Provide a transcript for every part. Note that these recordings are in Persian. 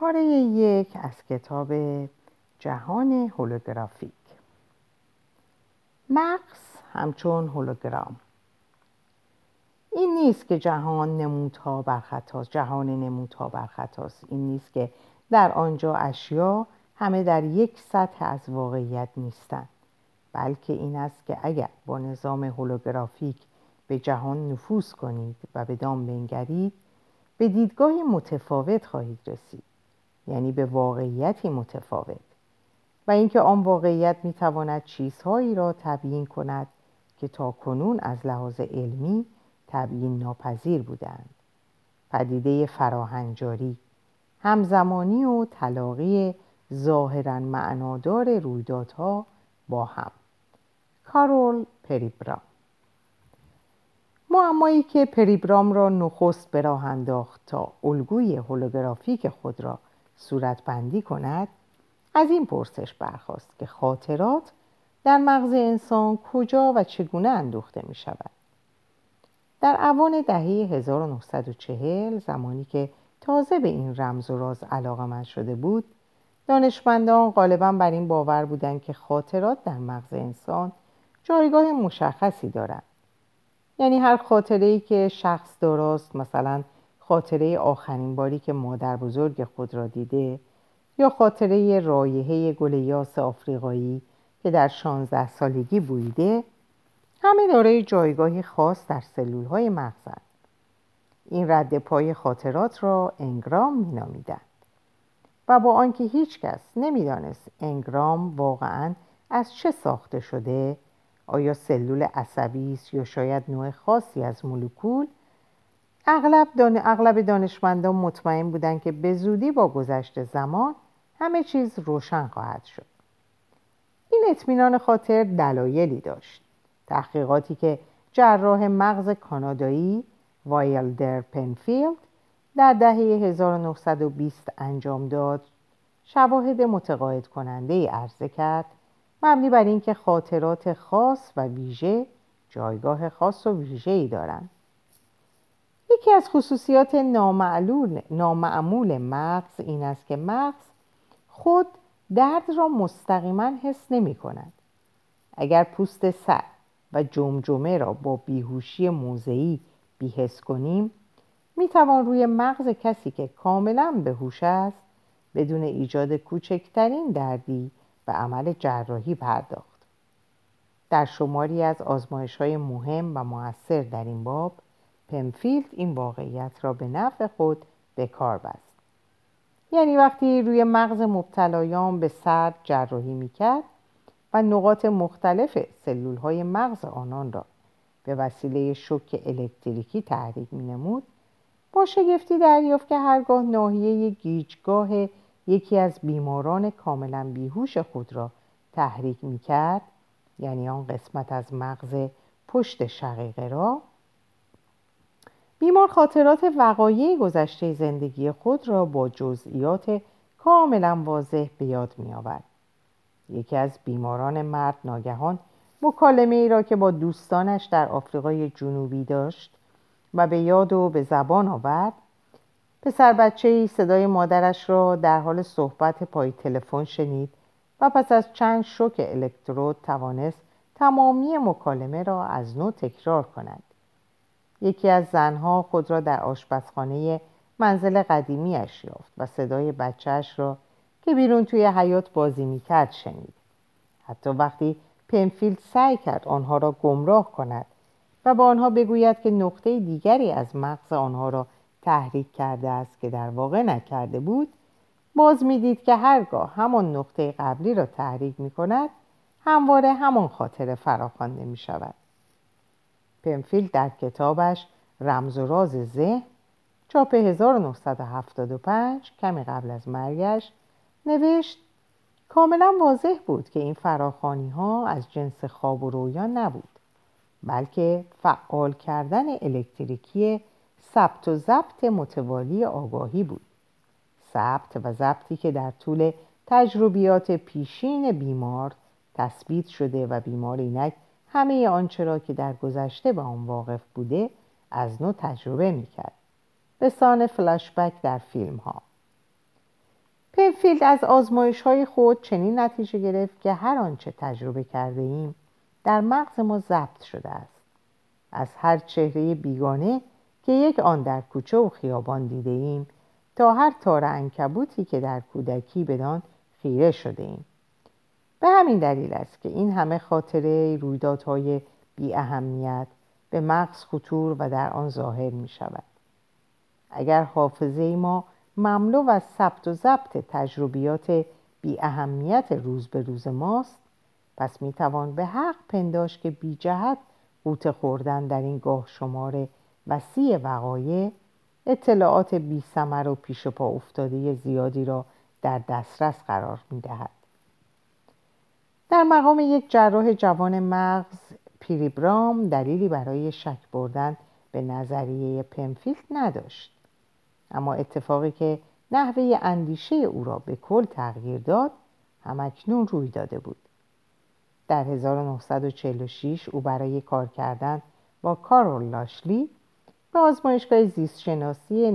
پاره یک از کتاب جهان هولوگرافیک. مغز همچون هولوگرام. این نیست که جهان نمودها بر خط است، جهان نمودها بر خط است. این نیست که در آنجا اشیا همه در یک سطح از واقعیت نیستند، بلکه این است که اگر با نظام هولوگرافیک به جهان نفوذ کنید و به دام بنگرید، به دیدگاهی متفاوت خواهید رسید، یعنی به واقعیتی متفاوت، و اینکه آن واقعیت میتواند چیزهایی را تبیین کند که تا کنون از لحاظ علمی تبیین ناپذیر بودند. پدیده فراهنجاری، همزمانی و تلاقی ظاهراً معنادار رویدادها با هم. کارول پریبرام. معمایی که پریبرام را نخست به راه انداخت تا الگوی هولوگرافیک خود را صورتبندی کند، از این پرسش برخاست که خاطرات در مغز انسان کجا و چگونه اندوخته می شود. در اوان دهه 1940، زمانی که تازه به این رمز و راز علاقه‌مند شده بود، دانشمندان غالباً بر این باور بودند که خاطرات در مغز انسان جایگاه مشخصی دارند. یعنی هر خاطره‌ای که شخص داراست، مثلا خاطره آخرین باری که مادر بزرگ خود را دیده، یا خاطره رایحه گل یاس آفریقایی که در 16 سالگی بوییده، همه دارای جایگاهی خاص در سلول‌های مغزند. این رد پای خاطرات را انگرام می‌نامیدند و با آنکه هیچ کس نمی‌دانست انگرام واقعاً از چه ساخته شده، آیا سلول عصبی است یا شاید نوع خاصی از مولکول، اغلب دانشمندان مطمئن بودند که به زودی با گذشت زمان همه چیز روشن خواهد شد. این اطمینان خاطر دلایلی داشت. تحقیقاتی که جراح مغز کانادایی وایلدر پنفیلد در دهه 1920 انجام داد، شواهد متقاعد کننده ای عرضه کرد، مبنی بر اینکه خاطرات خاص و ویژه جایگاه خاص و ویژه ای دارند. یکی از خصوصیات نامعمول مغز این است که مغز خود درد را مستقیما حس نمی کند. اگر پوست سر و جمجمه را با بیهوشی موضعی بی‌حس کنیم، می توان روی مغز کسی که کاملا به هوش است بدون ایجاد کوچکترین دردی به عمل جراحی پرداخت. در شماری از آزمایش‌های مهم و مؤثر در این باب، پنفیلد این واقعیت را به نفع خود به کار بست. یعنی وقتی روی مغز مبتلایان به سرد جراحی می‌کرد و نقاط مختلف سلول‌های مغز آنان را به وسیله شوک الکتریکی تحریک می‌نمود، با شگفتی دریافت که هرگاه ناحیه گیجگاه یکی از بیماران کاملا بیهوش خود را تحریک می‌کرد، یعنی آن قسمت از مغز پشت شقیقه را، بیمار خاطرات وقایع گذشته زندگی خود را با جزئیات کاملا واضح به یاد می‌آورد. یکی از بیماران مرد ناگهان مکالمه‌ای را که با دوستانش در آفریقای جنوبی داشت و به یاد و به زبان آورد. پسر بچه‌ای صدای مادرش را در حال صحبت پای تلفن شنید و پس از چند شوک الکترود توانست تمامی مکالمه را از نو تکرار کند. یکی از زنها خود را در آشپزخانه منزل قدیمیش یافت و صدای بچه‌اش را که بیرون توی حیاط بازی می‌کرد شنید. حتی وقتی پنفیلد سعی کرد آنها را گمراه کند و با آنها بگوید که نقطه دیگری از مغز آنها را تحریک کرده است که در واقع نکرده بود، باز می‌دید که هرگاه همان نقطه قبلی را تحریک می‌کند، همواره همان خاطره فراخوانده می‌شود. پنفیلد در کتابش رمز و راز ذهن، چاپ 1975، کمی قبل از مرگش، نوشت: کاملا واضح بود که این فراخوانی‌ها از جنس خواب و رویا نبود، بلکه فعال کردن الکتریکی ثبت و ضبط متوالی آگاهی بود. ثبت و ضبطی که در طول تجربیات پیشین بیمار تثبیت شده و بیمار اینک همه آنچه را که در گذشته به آن واقف بوده از نو تجربه میکرد، به سان فلشبک در فیلم ها. پنفیلد از آزمایش‌های خود چنین نتیجه گرفت که هر آنچه تجربه کرده ایم در مغز ما ضبط شده است. از هر چهره بیگانه که یک آن در کوچه و خیابان دیده ایم تا هر تاره عنکبوتی که در کودکی بدان خیره شده ایم. به همین دلیل است که این همه خاطره رویدادهای بی اهمیت به مغز خطور و در آن ظاهر می شود. اگر حافظه ما مملو از ثبت و ضبط تجربیات بی اهمیت روز به روز ماست، پس می توان به حق پنداشت که بی جهت قوت خوردن در این گاه شمار وسیع وقایع، اطلاعات بی ثمر و پیش و پا افتاده زیادی را در دسترس قرار می دهد. در مقام یک جراح جوان مغز، پیریبرام دلیلی برای شک بردن به نظریه پنفیلد نداشت. اما اتفاقی که نحوه اندیشه او را به کل تغییر داد، همکنون روی داده بود. در 1946 او برای کار کردن با کارول لاشلی به آزمایشگاه زیستشناسی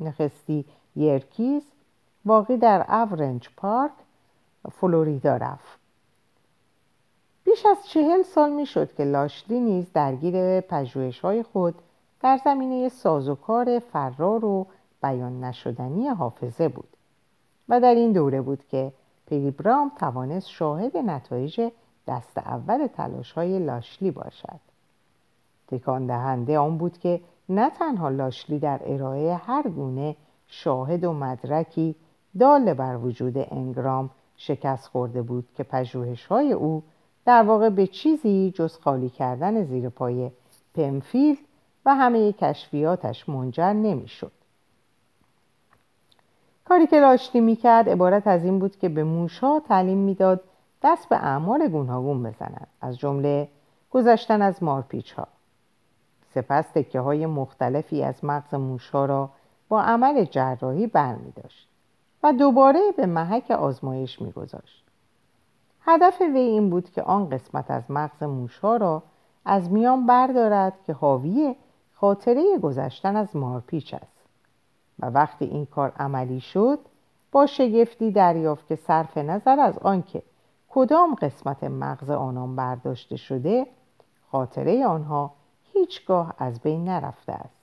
نخستی یرکیز واقع در اورنج پارک، فلوریدا رفت. بیش از 40 سال میشد که لاشلی نیز درگیر پژوهش‌های خود در زمینه سازوکار فرار و بیان نشدنی حافظه بود و در این دوره بود که پیریبرام توانست شاهد نتایج دست اول تلاش‌های لاشلی باشد. تکان دهنده آن بود که نه تنها لاشلی در ارائه هر گونه شاهد و مدرکی دال بر وجود انگرام شکست خورده بود، که پژوهش‌های او در واقع به چیزی جز خالی کردن زیر پای پنفیلد و همه کشفیاتش منجر نمی شد. کاری که لاشلی می کرد عبارت از این بود که به موشها تعلیم می داد دست به اعمال گوناگون بزنند، از جمله گذشتن از مارپیچ ها. سپس تکه های مختلفی از مغز موشها را با عمل جراحی بر می داشت و دوباره به محک آزمایش می گذاشت. هدف وی این بود که آن قسمت از مغز موشها را از میان بردارد که حاوی خاطره گذشتن از مارپیچ است. و وقتی این کار عملی شد، با شگفتی دریافت که صرف نظر از آنکه کدام قسمت مغز آنان برداشته شده، خاطره آنها هیچگاه از بین نرفته است.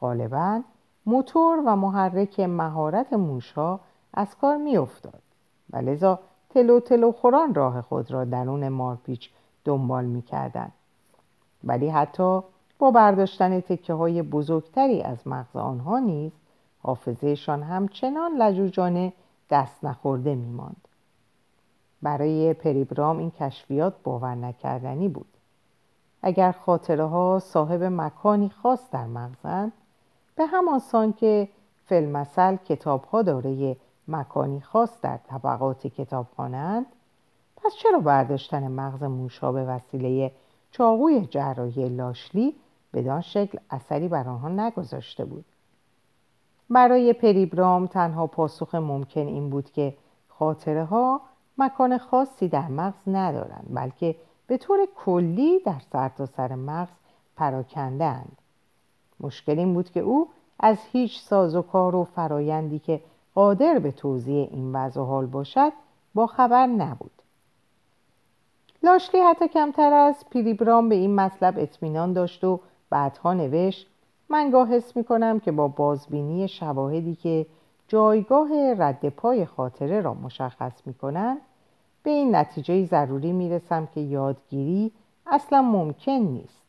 غالباً موتور و محرک مهارت موشها از کار می افتاد و لذا تلو تلو خوران راه خود را درون مارپیچ دنبال می کردن. ولی حتی با برداشتن تکه های بزرگتری از مغز آنها نیز حافظهشان همچنان لجوجانه دست نخورده می ماند. برای پیریبرام این کشفیات باور نکردنی بود. اگر خاطره ها صاحب مکانی خاص در مغزند، به همان سان که فیلمسل کتاب ها داره مکانی خاص در طبقات کتابخانه‌اند، پس چرا برداشتن مغز موشها به وسیله چاقوی جراحی لاشلی بدان شکل اثری بر آنها نگذاشته بود؟ برای پیریبرام تنها پاسخ ممکن این بود که خاطره ها مکان خاصی در مغز ندارند، بلکه به طور کلی در سرتاسر مغز پراکنده اند. مشکل این بود که او از هیچ سازوکار و فرایندی که قادر به توضیح این وضع حال باشد با خبر نبود. لاشلی حتی کمتر از پیریبرام به این مطلب اطمینان داشت و بعدها نوشت: من گاه حس می کنم که با بازبینی شواهدی که جایگاه رد پای خاطره را مشخص می کنند به این نتیجه ضروری می رسم که یادگیری اصلا ممکن نیست.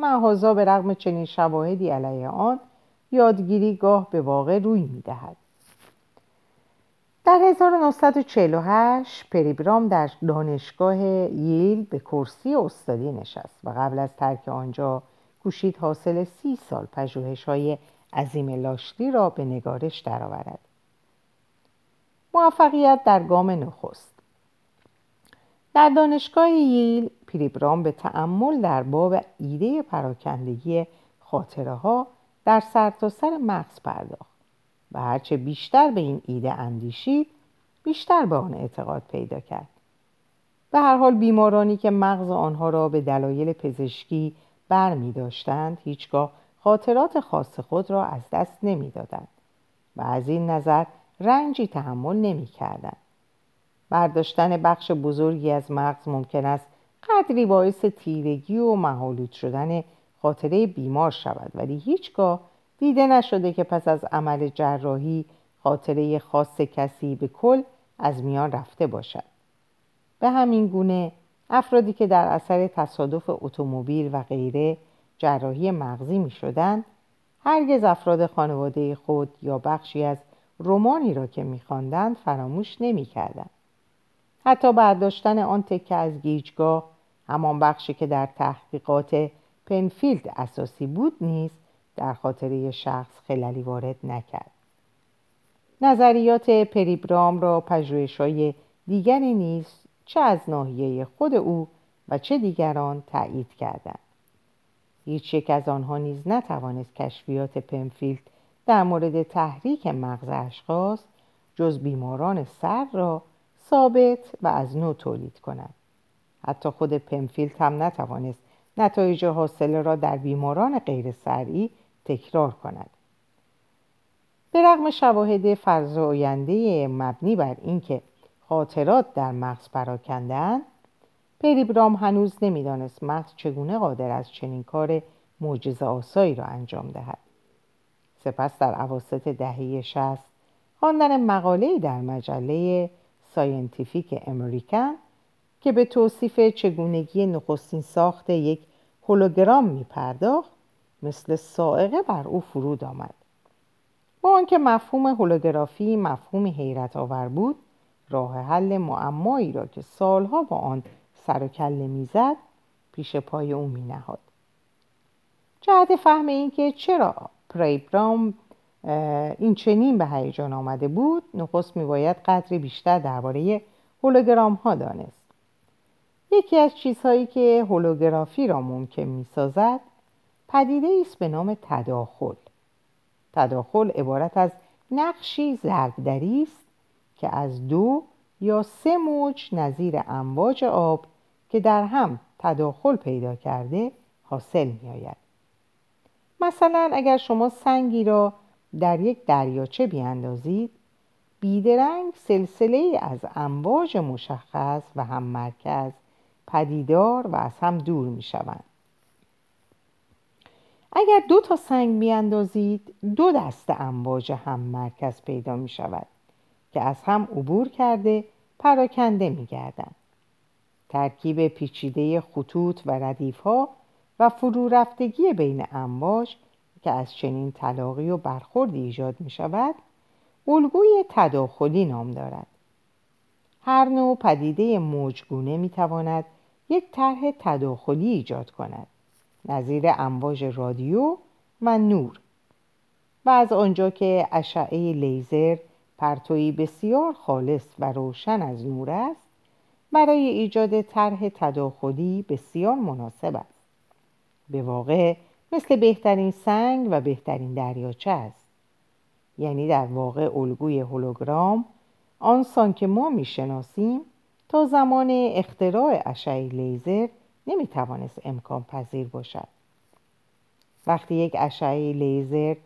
معاذا به رغم چنین شواهدی علیه آن، یادگیری گاه به واقع روی می دهد. در 1948 پیریبرام در دانشگاه ییل به کرسی استادی نشست و قبل از ترک آنجا کوشید حاصل 30 سال پژوهش‌های عظیم لاشلی را به نگارش درآورد. موفقیت در گام نخست. در دانشگاه ییل پیریبرام به تأمل در باب ایده پراکندگی خاطره‌ها در سرتاسر مغز پرداخت و هرچه بیشتر به این ایده اندیشید، بیشتر به آن اعتقاد پیدا کرد. به هر حال بیمارانی که مغز آنها را به دلایل پزشکی بر می داشتند، هیچگاه خاطرات خاص خود را از دست نمی دادند و از این نظر رنجی تحمل نمی کردن. برداشتن بخش بزرگی از مغز ممکن است قدری باعث تیرگی و مهالود شدن خاطره بیمار شود، ولی هیچگاه دیده نشده که پس از عمل جراحی خاطره خاص کسی به کل از میان رفته باشد. به همین گونه افرادی که در اثر تصادف اتومبیل و غیره جراحی مغزی می شدند هرگز افراد خانواده خود یا بخشی از رمانی را که می خواندند فراموش نمی کردند. حتی برداشتن آن تکه از گیجگاه، همان بخشی که در تحقیقات پنفیلد اساسی بود، نیز در خاطره شخص خللی وارد نکرد. نظریات پریبرام را پژوهش‌های دیگری نیز چه از ناحیه خود او و چه دیگران تأیید کردند. هیچ یک از آنها نیز نتوانست کشفیات پنفیلد در مورد تحریک مغز اشخاص جز بیماران سر را ثابت و از نو تولید کند. حتی خود پنفیلد هم نتوانست نتایج حاصله را در بیماران غیر سرئی تکرار کند. به رغم شواهد فرزاینده مبنی بر اینکه خاطرات در مغز پراکنده‌اند، پریبرام هنوز نمی‌دانست مغز چگونه قادر از چنین کار معجزه‌آسایی را انجام دهد. سپس در اواسط دهه 60 خواندن مقاله‌ای در مجله ساینتیفیک امریکن که به توصیف چگونگی نخستین ساخت یک هولوگرام می‌پرداخت، مثل صاعقه بر او فرود آمد. با آنکه مفهوم هولوگرافی مفهوم حیرت‌آور بود، راه حل معمایی را که سالها با آن سر و کله می‌زد پیش پای او می‌نهاد. جهت فهم اینکه چرا پریبرام این چنین به هیجان آمده بود، نخست می‌باید قدری بیشتر درباره هولوگرام‌ها دانست. یکی از چیزهایی که هولوگرافی را ممکن می‌سازد، پدیده‌ای است به نام تداخل. تداخل عبارت از نقشی زرق‌دری است که از 2 یا 3 موج نظیر امواج آب که در هم تداخل پیدا کرده حاصل می‌آید. مثلا اگر شما سنگی را در یک دریاچه بیاندازید، بیدرنگ سلسله‌ای از امواج مشخص و هم مرکز پدیدار و از هم دور می‌شوند. اگر 2 تا سنگ بیاندازید، 2 دسته امواج هم مرکز پیدا می‌شود که از هم عبور کرده پراکنده می‌گردند. ترکیب پیچیده خطوط و ردیف‌ها و فرو رفتگی بین امواج که از چنین تلاقی و برخوردی ایجاد می‌شود، الگوی تداخلی نام دارد. هر نوع پدیده موجگونه می‌تواند یک طرح تداخلی ایجاد کند، نظیر امواج رادیو و نور. و از آنجا که اشعه لیزر پرتویی بسیار خالص و روشن از نور است، برای ایجاد طرح تداخلی بسیار مناسب است. به واقع مثل بهترین سنگ و بهترین دریاچه است. یعنی در واقع الگوی هولوگرام آنسان که ما میشناسیم تا زمان اختراع اشعه لیزر نمیتوانست امکان پذیر باشد. وقتی یک اشعه لیزر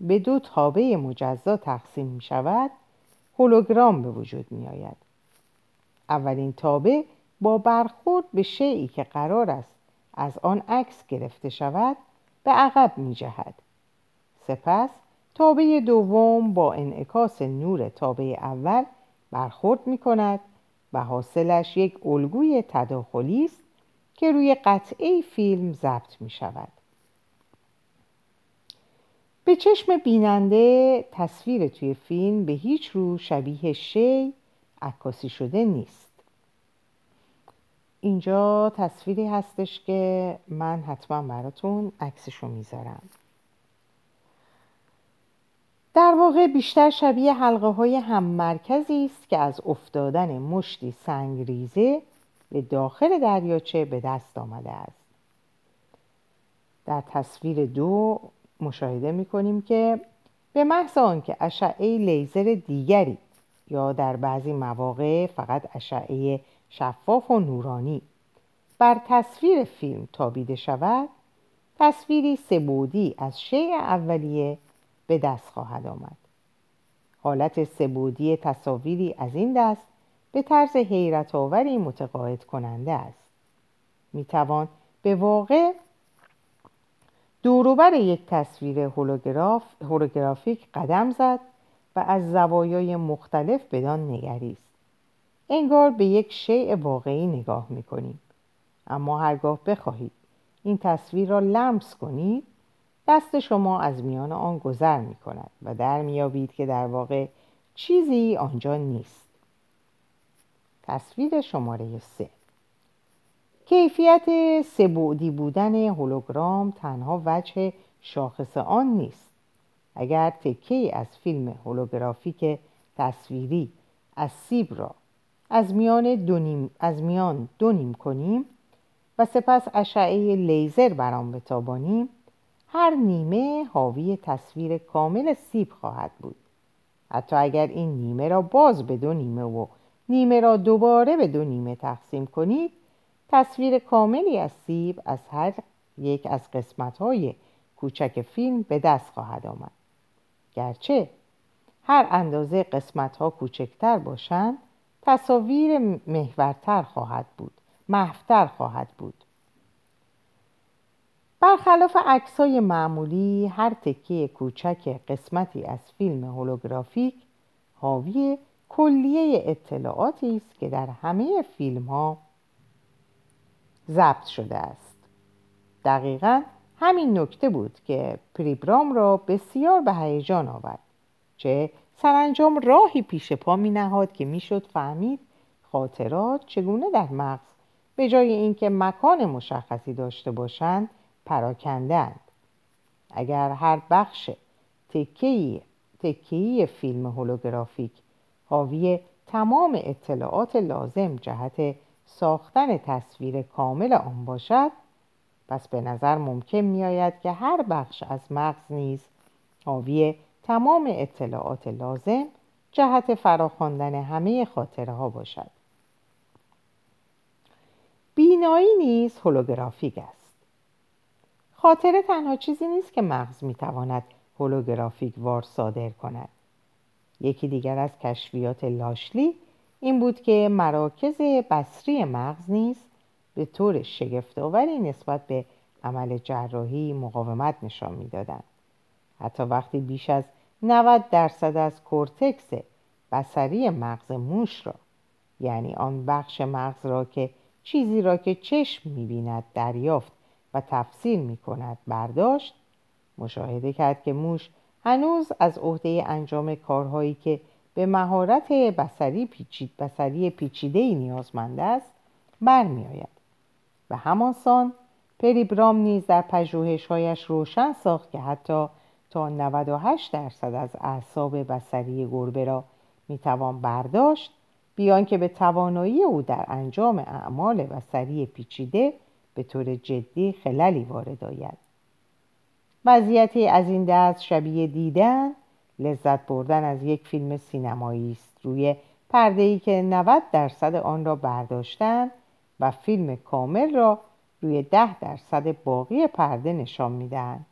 به 2 تابع مجزا تقسیم می شود، هولوگرام به وجود می آید. اولین تابع با برخورد به شیئی که قرار است از آن عکس گرفته شود به عقب می جهد. سپس تابع دوم با انعکاس نور تابع اول برخورد می کند و حاصلش یک الگوی تداخلی است که روی قطعه فیلم ضبط می شود. به چشم بیننده تصویر توی فیلم به هیچ رو شبیه شیء عکاسی شده نیست. اینجا تصویری هستش که من حتما براتون عکسشو میذارم. در واقع بیشتر شبیه حلقه های هم مرکزی است که از افتادن مشتی سنگ ریزه به داخل دریاچه به دست آمده است. در تصویر 2 مشاهده می‌کنیم که به محض آنکه اشعه لیزر دیگری یا در بعضی مواقع فقط اشعه شفاف و نورانی بر تصویر فیلم تابیده شود، تصویری 3 بعدی از شیء اولیه به دست خواهد آمد. حالت سه‌بعدی تصاویری از این دست به طرز حیرت‌آوری متقاعد کننده است. میتوان به واقع دوروبر یک تصویر هولوگرافیک قدم زد و از زوایای مختلف بدان نگریست. انگار به یک شیء واقعی نگاه می‌کنیم. اما هرگاه بخواهید این تصویر را لمس کنید، دست شما از میان آن گذر می‌کند و در می‌یابید که در واقع چیزی آنجا نیست. تصویر شماره 3. کیفیت سه‌بعدی بودن هولوگرام تنها وجه شاخص آن نیست. اگر تکه‌ای از فیلم هولوگرافیک تصویری از سیب را از میان دو نیم کنیم و سپس اشعه لیزر بر آن بتابانیم، هر نیمه حاوی تصویر کامل سیب خواهد بود. حتی اگر این نیمه را باز به دو نیمه و نیمه را دوباره به دو نیمه تقسیم کنید، تصویر کاملی از سیب از هر یک از قسمت‌های کوچک فیلم به دست خواهد آمد. گرچه هر اندازه قسمت‌ها کوچکتر باشند، تصاویر محورتر خواهد بود. برخلاف عکس‌های معمولی، هر تکه کوچک قسمتی از فیلم هولوگرافیک حاوی کلیه اطلاعاتی است که در همه فیلم‌ها ضبط شده است. دقیقاً همین نکته بود که پریبرام را بسیار به هیجان آورد. چه سرانجام راهی پیش پا می نهاد که می شد فهمید خاطرات چگونه در مغز به جای اینکه مکان مشخصی داشته باشند پراکندند. اگر هر بخش تکه‌ای فیلم هولوگرافیک حاوی تمام اطلاعات لازم جهت ساختن تصویر کامل آن باشد، پس به نظر ممکن می آید که هر بخش از مغز نیز حاوی تمام اطلاعات لازم جهت فراخواندن همه خاطره ها باشد. بینایی نیز هولوگرافیک است. خاطره تنها چیزی نیست که مغز میتواند هولوگرافیک وار صادر کند. یکی دیگر از کشفیات لاشلی این بود که مراکز بصری مغز نیز به طور شگفت‌آوری نسبت به عمل جراحی مقاومت نشان میدادند. حتی وقتی بیش از 90% از کورتکس بصری مغز موش را، یعنی آن بخش مغز را که چیزی را که چشم می‌بیند دریافت و تفسیر می‌کند برداشت، مشاهده کرد که موش هنوز از عهده انجام کارهایی که به مهارت بصری پیچیده‌ای نیازمند است برمی‌آید. و همان سان پریبرام نیز در پژوهش‌هایش روشن ساخت که حتی تا 98% از اعصاب بصری گربه را میتوان برداشت، بیان که به توانایی او در انجام اعمال بصری پیچیده به طور جدی خللی وارد آید. وضعیتی از این دست شبیه دیدن، لذت بردن از یک فیلم سینمایی است روی پرده‌ای که 90% آن را برداشتند و فیلم کامل را روی 10% باقی پرده نشان میدهند.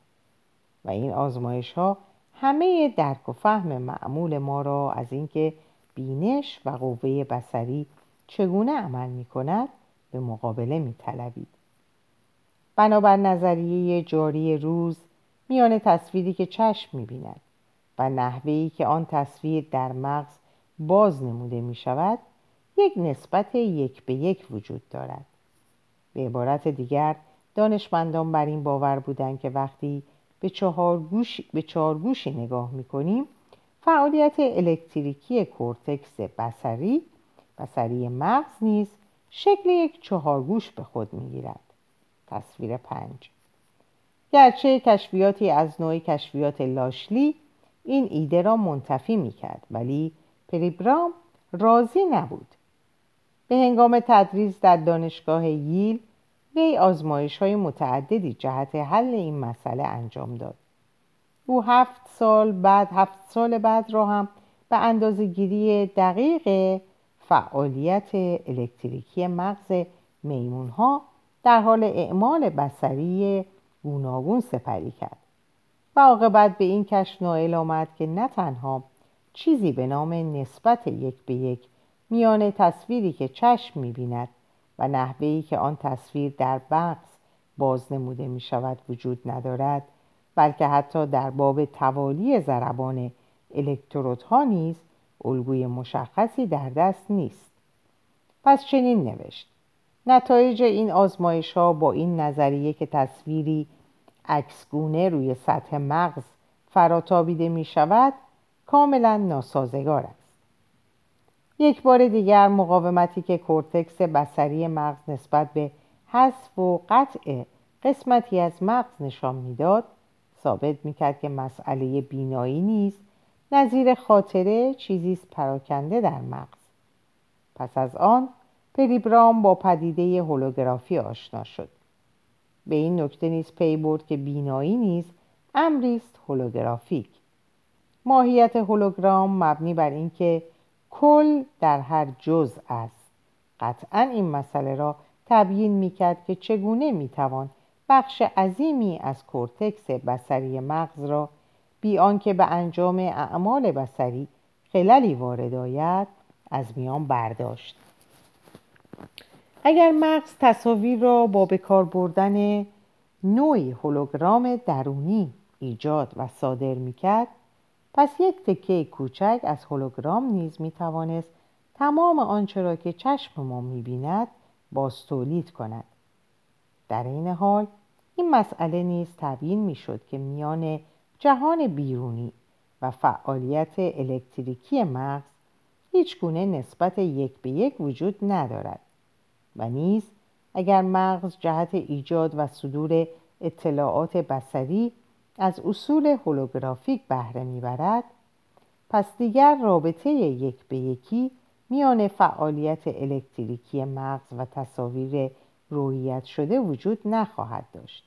و این آزمایش‌ها همه درک و فهم معمول ما را از اینکه بینش و قوه بصری چگونه عمل می‌کند به مقابله می‌طلبید. بنابر نظریه جاری روز، میان تصویری که چشم می‌بیند و نحوه‌ای که آن تصویر در مغز باز نموده می‌شود، یک نسبت 1:1 وجود دارد. به عبارت دیگر، دانشمندان بر این باور بودند که وقتی به چهار گوشی نگاه می‌کنیم، فعالیت الکتریکی کورتکس بصری مغز نیز شکل یک 4 گوش به خود می‌گیرد. تصویر 5. گرچه کشفیاتی از نوع کشفیات لاشلی این ایده را منتفی می‌کرد، ولی پریبرام راضی نبود. به هنگام تدریس در دانشگاه ییل، وی آزمایش‌های متعددی جهت حل این مسئله انجام داد. او 7 سال بعد را هم به اندازه‌گیری دقیق فعالیت الکتریکی مغز میمون‌ها در حال اعمال بصری گوناگون سپری کرد. و عاقبت به این کشف نائل آمد که نه تنها چیزی به نام نسبت یک به یک میان تصویری که چشم می‌بیند و نحوه‌ای که آن تصویر در مغز بازنموده می‌شود وجود ندارد، بلکه حتی در باب توالی ضربان الکترودها نیز الگوی مشخصی در دست نیست. پس چنین نوشت: نتایج این آزمایش‌ها با این نظریه که تصویری عکسگونه روی سطح مغز فراتابیده می‌شود کاملا ناسازگار است. یک بار دیگر مقاومتی که کورتکس بصری مغز نسبت به حذف و قطع قسمتی از مغز نشان میداد ثابت میکرد که مسئله بینایی نیز نظیر خاطره چیزی است پراکنده در مغز. پس از آن پریبرام با پدیده هولوگرافی آشنا شد. به این نکته نیز پی برد که بینایی نیز امری است هولوگرافیک. ماهیت هولوگرام مبنی بر اینکه کل در هر جزء است. قطعاً این مسئله را تبیین میکرد که چگونه میتوان بخش عظیمی از کورتکس بصری مغز را بی آنکه به انجام اعمال بصری خللی وارد آید از میان برداشت. اگر مغز تصاویر را با بکار بردن نوعی هولوگرام درونی ایجاد و صادر میکرد، پس یک تکه کوچک از هولوگرام نیز میتوانست تمام آنچه را که چشم ما میبیند باز تولید کند. در این حال این مسئله نیز تبیین میشد که میان جهان بیرونی و فعالیت الکتریکی مغز هیچ گونه نسبت یک به یک وجود ندارد و نیز اگر مغز جهت ایجاد و صدور اطلاعات بصری از اصول هولوگرافیک بهره میبرد، پس دیگر رابطه یک به یکی میان فعالیت الکتریکی مغز و تصاویر رویت شده وجود نخواهد داشت،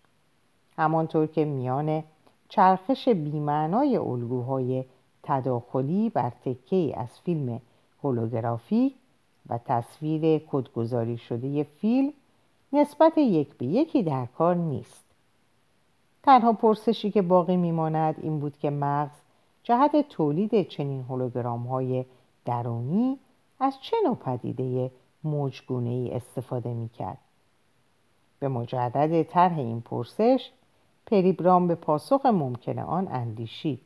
همانطور که میان چرخش بیمعنای الگوهای تداخلی بر تکه‌ای از فیلم هولوگرافیک و تصویر کدگذاری شده فیلم نسبت یک به یکی در کار نیست. تنها پرسشی که باقی میماند این بود که مغز جهت تولید چنین هولوگرام‌های درونی از چه نوع پدیده موج‌گونه‌ای استفاده می‌کرد. به مجدد طرح این پرسش پریبرام به پاسخ ممکن آن اندیشید.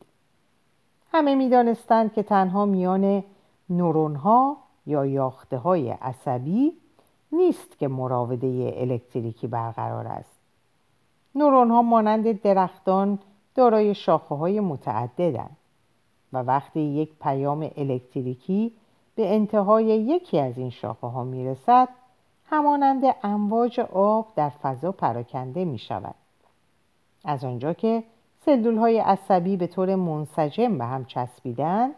همه می‌دانستند که تنها میان نورون‌ها یا یاخته‌های عصبی نیست که مراوده الکتریکی برقرار است. نورون‌ها مانند درختان دارای شاخه‌های متعددند و وقتی یک پیام الکتریکی به انتهای یکی از این شاخه‌ها میرسد، همانند امواج آب در فضا پراکنده می‌شود. از آنجا که سلول‌های عصبی به طور منسجم به هم چسبیدند،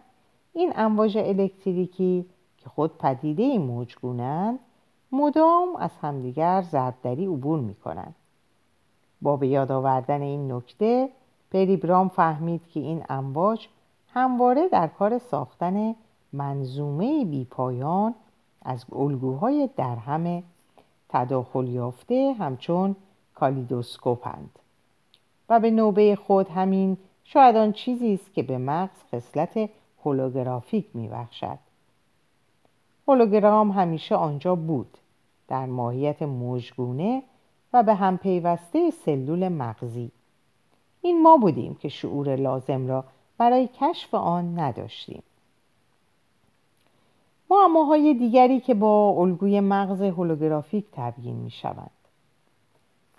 این امواج الکتریکی که خود پدیده‌ای موج‌گونه‌اند، مدام از همدیگر ضربدری عبور می‌کنند. با به یاد آوردن این نکته، پریبرام فهمید که این امواج همواره در کار ساختن منظومه بی پایان از الگوهای درهم تداخل یافته همچون کالیدوسکوپند و به نوبه خود همین شاید آن چیزی است که به مغز خصلت هولوگرافیک می‌بخشد. هولوگرام همیشه آنجا بود، در ماهیت موج‌گونه و به هم پیوسته سلول مغزی. این ما بودیم که شعور لازم را برای کشف آن نداشتیم. معماهای دیگری که با الگوی مغز هولوگرافیک تبیین می‌شوند.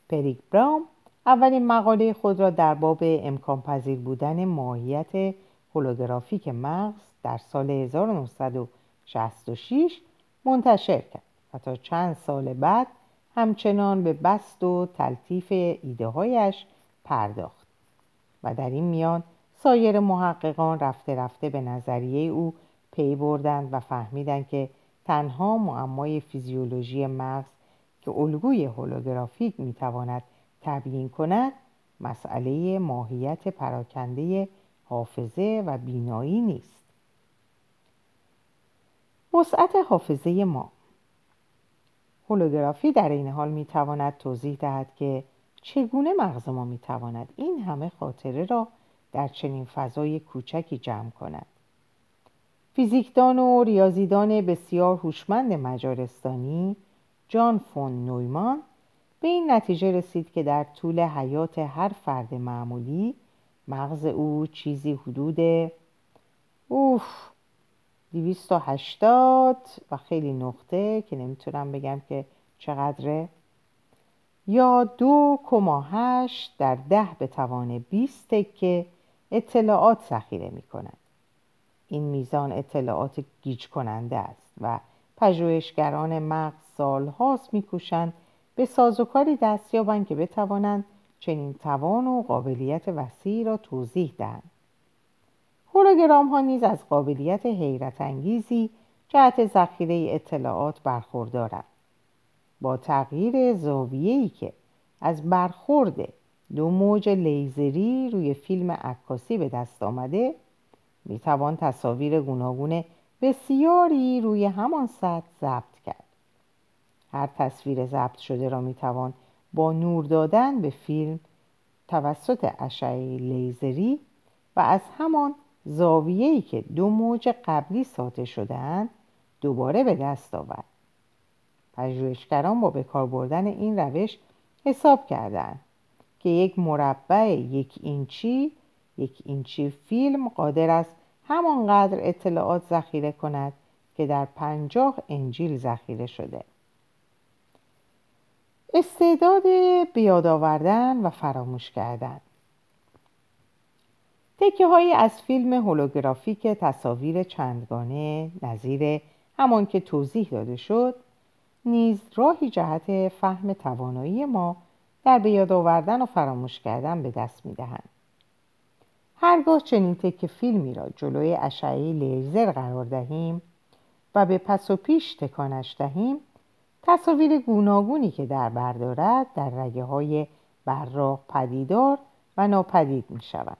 پریبرام اولین مقاله خود را در باب امکان پذیر بودن ماهیت هولوگرافیک مغز در سال 1966 منتشر کرد و تا چند سال بعد همچنان به بسط و تلطیف ایده‌هایش پرداخت و در این میان سایر محققان رفته رفته به نظریه او پی بردند و فهمیدند که تنها معمای فیزیولوژی مغز که الگوی هولوگرافیک میتواند تبیین کند مسئله ماهیت پراکنده حافظه و بینایی نیست. وسعت حافظه ما. هولوگرافی در این حال میتواند توضیح دهد که چگونه مغز ما میتواند این همه خاطره را در چنین فضای کوچکی جمع کند. فیزیکدان و ریاضیدان بسیار هوشمند مجارستانی جان فون نویمان به این نتیجه رسید که در طول حیات هر فرد معمولی مغز او چیزی حدود 280 و خیلی نقطه که نمیتونم بگم که چقدره، یا 2.8 در 10^20 تکه اطلاعات ذخیره می‌کند. این میزان اطلاعات گیج کننده است و پژوهشگران مغز سال‌هاست می‌کوشند به سازوکاری دست یابند که بتوانند چنین توان و قابلیت وسیعی را توضیح دهند. هولوگرام ها نیز از قابلیت حیرت انگیزی جهت ذخیره اطلاعات برخوردارند. با تغییر زاویه‌ای که از برخورد 2 موج لیزری روی فیلم عکاسی به دست آمده، می توان تصاویر گوناگون بسیاری روی همان سطح ضبط کرد. هر تصویر ضبط شده را می توان با نور دادن به فیلم توسط اشعه لیزری و از همان زاویه‌ای که 2 موج قبلی ساطع شده‌اند دوباره به دست آورد. پژوهشگران با به کار بردن این روش حساب کردند که یک مربع 1 اینچی 1 اینچی فیلم قادر است همانقدر اطلاعات ذخیره کند که در 50 انجیل ذخیره شده. استعداد به یاد آوردن و فراموش کردن. تکه‌هایی از فیلم هولوگرافیک تصاویر چندگانه نظیر همان که توضیح داده شد نیز راهی جهت فهم توانایی ما در به یاد آوردن و فراموش کردن به دست می‌دهند. هرگاه چنین تکه فیلمی را جلوی اشعه لیزر قرار دهیم و به پس و پیش تکانش دهیم، تصاویر گوناگونی که در بر دارد در رگه‌های براق پدیدار و ناپدید می‌شوند.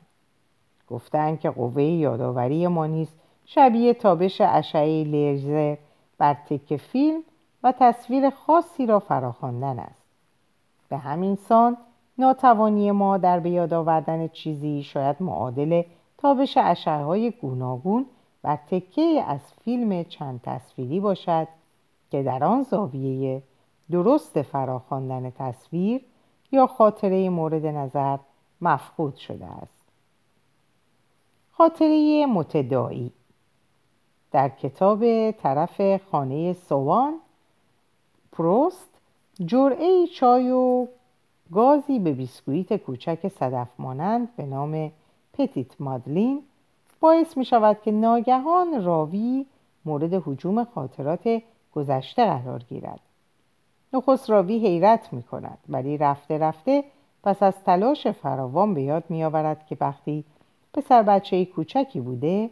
گفتند که قوه یادآوری ما نیز شبیه تابش اشعه لیزر بر تکه فیلم و تصویر خاصی را فراخواندن است. به همین سان ناتوانی ما در به یاد آوردن چیزی شاید معادل تابش اشعه‌های گوناگون بر تکه از فیلم چند تصویری باشد که در آن زاویه درست فراخواندن تصویر یا خاطره مورد نظر مفقود شده است. خاطره متداعی. در کتاب طرف خانه سوان پروست جرعه‌ای چای و گازی به بیسکویت کوچک صدف مانند به نام پتیت مادلین باعث می شود که ناگهان راوی مورد هجوم خاطرات گذشته قرار گیرد. نخست راوی حیرت می کند، ولی رفته رفته پس از تلاش فراوان به یاد می آورد که وقتی پسر بچه‌ای کوچکی بوده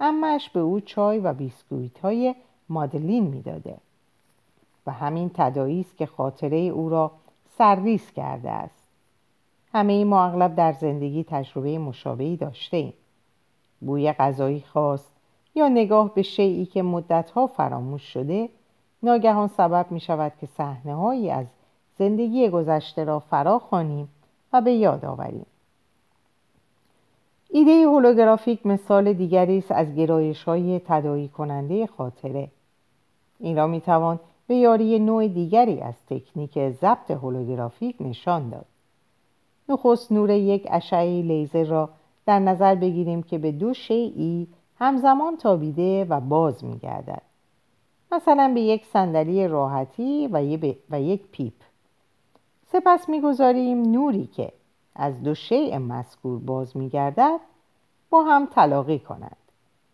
عمه‌اش به او چای و بیسکویت های مادلین می داده و همین تداعی است که خاطره او را سرریز کرده است. همه ما اغلب در زندگی تجربه مشابهی داشته‌ایم. بوی غذایی خاص یا نگاه به شیئی که مدت‌ها فراموش شده ناگهان سبب می‌شود که صحنه‌هایی از زندگی گذشته را فراخوانیم و به یاد آوریم. ایده هولوگرافیک مثال دیگری است از گرایش‌های تداعی کننده خاطره. این را می‌توان به یاری نوع دیگری از تکنیک ضبط هولوگرافیک نشان داد. نخست نور یک اشعه لیزر را در نظر بگیریم که به 2 شیئی همزمان تابیده و باز می‌گردد. مثلا به یک صندلی راحتی و یک پیپ. سپس می‌گذاریم نوری که از 2 شیء مذکور باز می‌گردد با هم تلاقی کنند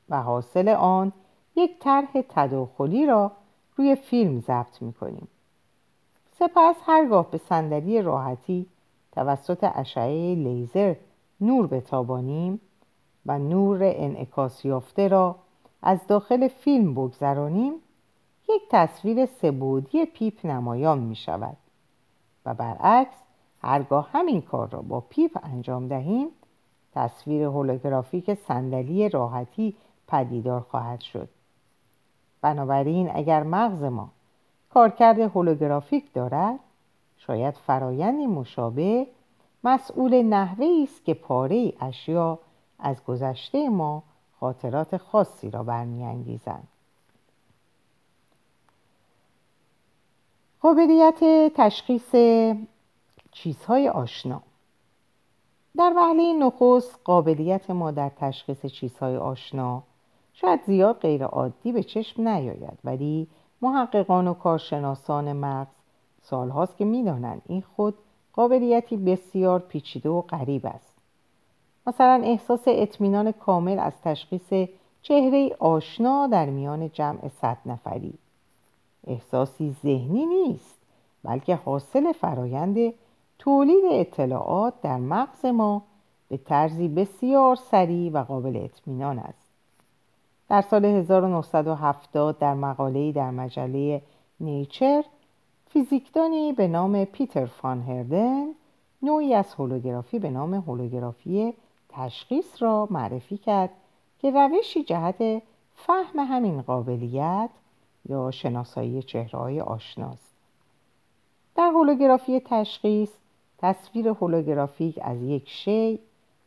و حاصل آن یک طرح تداخلی را روی فیلم ضبط می‌کنیم. سپس هرگاه به صندلی راحتی توسط اشعه لیزر نور بتابانیم و نور انعکاس یافته را از داخل فیلم بگذرانیم، یک تصویر 3 بعدی پیپ نمایان می‌شود و برعکس هرگاه همین کار را با پیپ انجام دهیم، تصویر هولوگرافیک صندلی راحتی پدیدار خواهد شد. بنابراین اگر مغز ما کارکرد هولوگرافیک دارد، شاید فرایندی مشابه مسئول نحوه‌ای است که پاره‌ای اشیا از گذشته ما خاطرات خاصی را برمی‌انگیزند. قابلیت تشخیص چیزهای آشنا. در وهله نخست قابلیت ما در تشخیص چیزهای آشنا شاید زیاد غیر عادی به چشم نیاید، ولی محققان و کارشناسان مغز سالهاست که می‌دانند این خود قابلیتی بسیار پیچیده و غریب است. مثلا احساس اطمینان کامل از تشخیص چهره آشنا در میان جمع 100 نفری احساسی ذهنی نیست، بلکه حاصل فرایند تولید اطلاعات در مغز ما به طرزی بسیار سریع و قابل اطمینان است. در سال 1970 در مقاله‌ای در مجله نیچر، فیزیکدانی به نام پیتر فان هردن نوعی از هولوگرافی به نام هولوگرافی تشخیص را معرفی کرد که روشی جهت فهم همین قابلیت یا شناسایی چهره‌های آشناست. در هولوگرافی تشخیص، تصویر هولوگرافیک از یک شی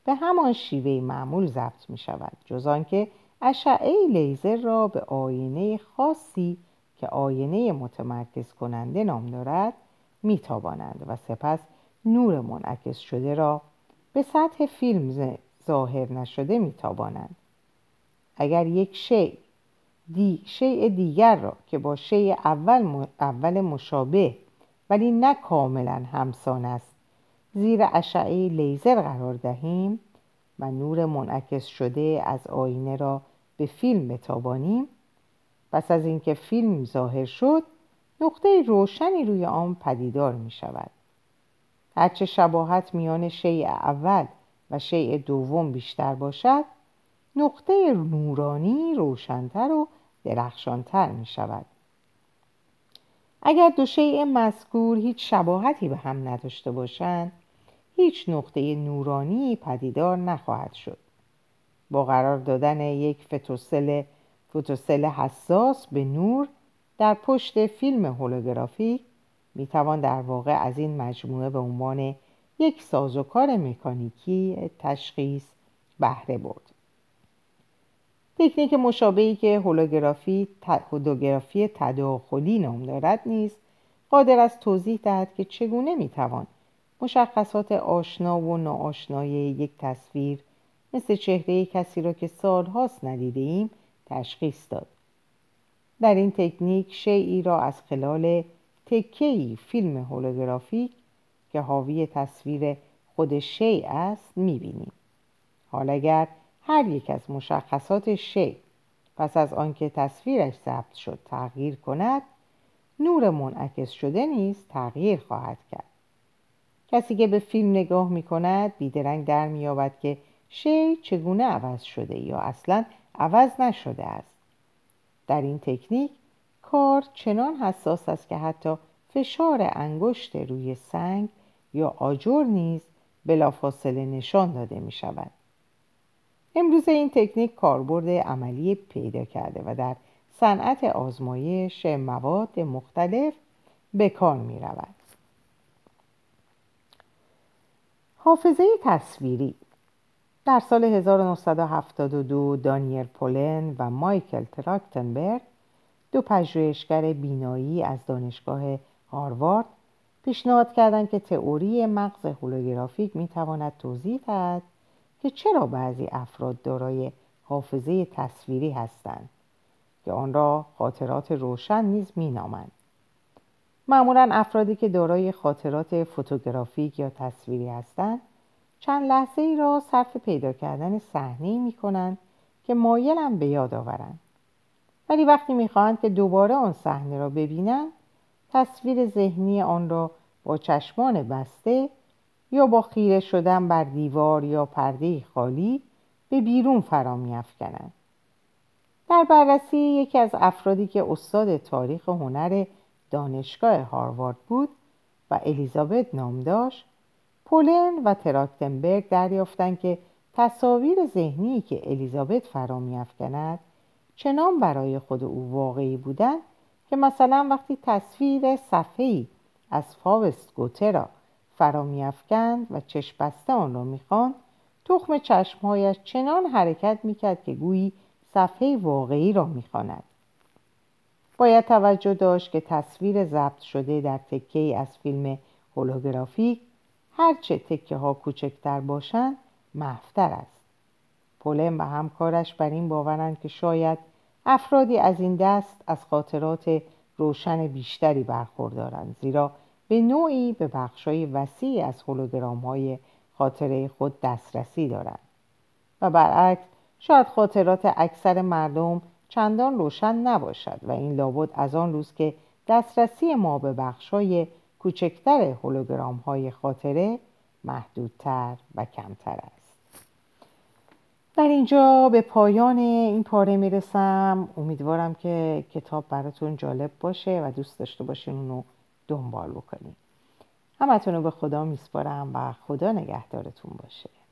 به همان شیوه معمول ضبط می شود، جز آنکه اشعه لیزر را به آینه خاصی که آینه متمرکز کننده نام دارد میتابانند و سپس نور منعکس شده را به سطح فیلم ظاهر نشده میتابانند. اگر یک شیء دیگر را که با شیء اول مشابه ولی نه کاملا همسان است زیر اشعه لیزر قرار دهیم و نور منعکس شده از آینه را به فیلم بتابانیم، پس از اینکه فیلم ظاهر شد نقطه روشنی روی آن پدیدار می شود. هرچه شباهت میان شیء اول و شیء دوم بیشتر باشد، نقطه نورانی روشنتر و درخشانتر می شود. اگر دو شیء مذکور هیچ شباهتی به هم نداشته باشند، هیچ نقطه نورانی پدیدار نخواهد شد. با قرار دادن یک فوتوسل حساس به نور در پشت فیلم هولوگرافیک میتوان در واقع از این مجموعه به عنوان یک سازوکار مکانیکی تشخیص بهره برد. تکنیک مشابهی که هولوگرافی تداخلی نام دارد نیز قادر است توضیح دهد که چگونه میتوان مشخصات آشنا و ناآشنای یک تصویر مثل چهره کسی را که سالهاست ندیدیم تشخیص داد. در این تکنیک شیئی را از خلال تکه‌ای فیلم هولوگرافیک که حاوی تصویر خود شیء است می‌بینیم. حالا اگر هر یک از مشخصات شیء پس از آنکه تصویرش ثبت شد تغییر کند، نور منعکس شده نیز تغییر خواهد کرد. کسی که به فیلم نگاه می‌کند بیدرنگ در می‌یابد که شیء چگونه عوض شده یا اصلاً عوض نشده است. در این تکنیک کار چنان حساس است که حتی فشار انگشت روی سنگ یا آجر نیز بلافاصله نشان داده می شود. امروز این تکنیک کاربرد عملی پیدا کرده و در صنعت آزمایش مواد مختلف به کار می رود. حافظه تصویری. در سال 1972 دانیل پولن و مایکل تراکتنبرگ، دو پژوهشگر بینایی از دانشگاه هاروارد، پیشنهاد کردند که تئوری مغز هولوگرافیک میتواند توضیح دهد که چرا بعضی افراد دارای حافظه تصویری هستند که آن را خاطرات روشن نیز مینامند. معمولاً افرادی که دارای خاطرات فوتوگرافیک یا تصویری هستند چند لحظه ای را صرف پیدا کردن صحنه‌ای می‌کنند که مایلند به یاد آورند، ولی وقتی می‌خواهند که دوباره آن صحنه را ببینند، تصویر ذهنی آن را با چشمان بسته یا با خیره شدن بر دیوار یا پرده خالی به بیرون فرا می‌افکنند. در بررسی یکی از افرادی که استاد تاریخ هنر دانشگاه هاروارد بود و الیزابت نام داشت، پولن و تراکتنبرگ دریافتند که تصاویر ذهنی که الیزابت فرا می‌افکند چنان برای خود او واقعی بودند که مثلا وقتی تصویر صفحه‌ای از فاوست گوته را فرا می‌افکند و چشم بسته آن را می‌خواند، تخم چشمهایش چنان حرکت میکرد که گویی صفحه واقعی را میخواند. باید توجه داشت که تصویر ضبط شده در تکه‌ای از فیلم هولوگرافیک هرچه تکه ها کوچکتر باشند محفتر است. پولم و همکارش بر این باورند که شاید افرادی از این دست از خاطرات روشن بیشتری برخوردارند، زیرا به نوعی به بخشای وسیعی از هولوگرام های خاطره خود دسترسی دارند و برعکس شاید خاطرات اکثر مردم چندان روشن نباشد و این لابد از آن روز که دسترسی ما به بخشای کوچکتر هولوگرام های خاطره محدودتر و کمتر است. در اینجا به پایان این پاره میرسم. امیدوارم که کتاب براتون جالب باشه و دوست داشته باشین اونو دنبال بکنین. همتون رو به خدا میسپارم و خدا نگهدارتون باشه.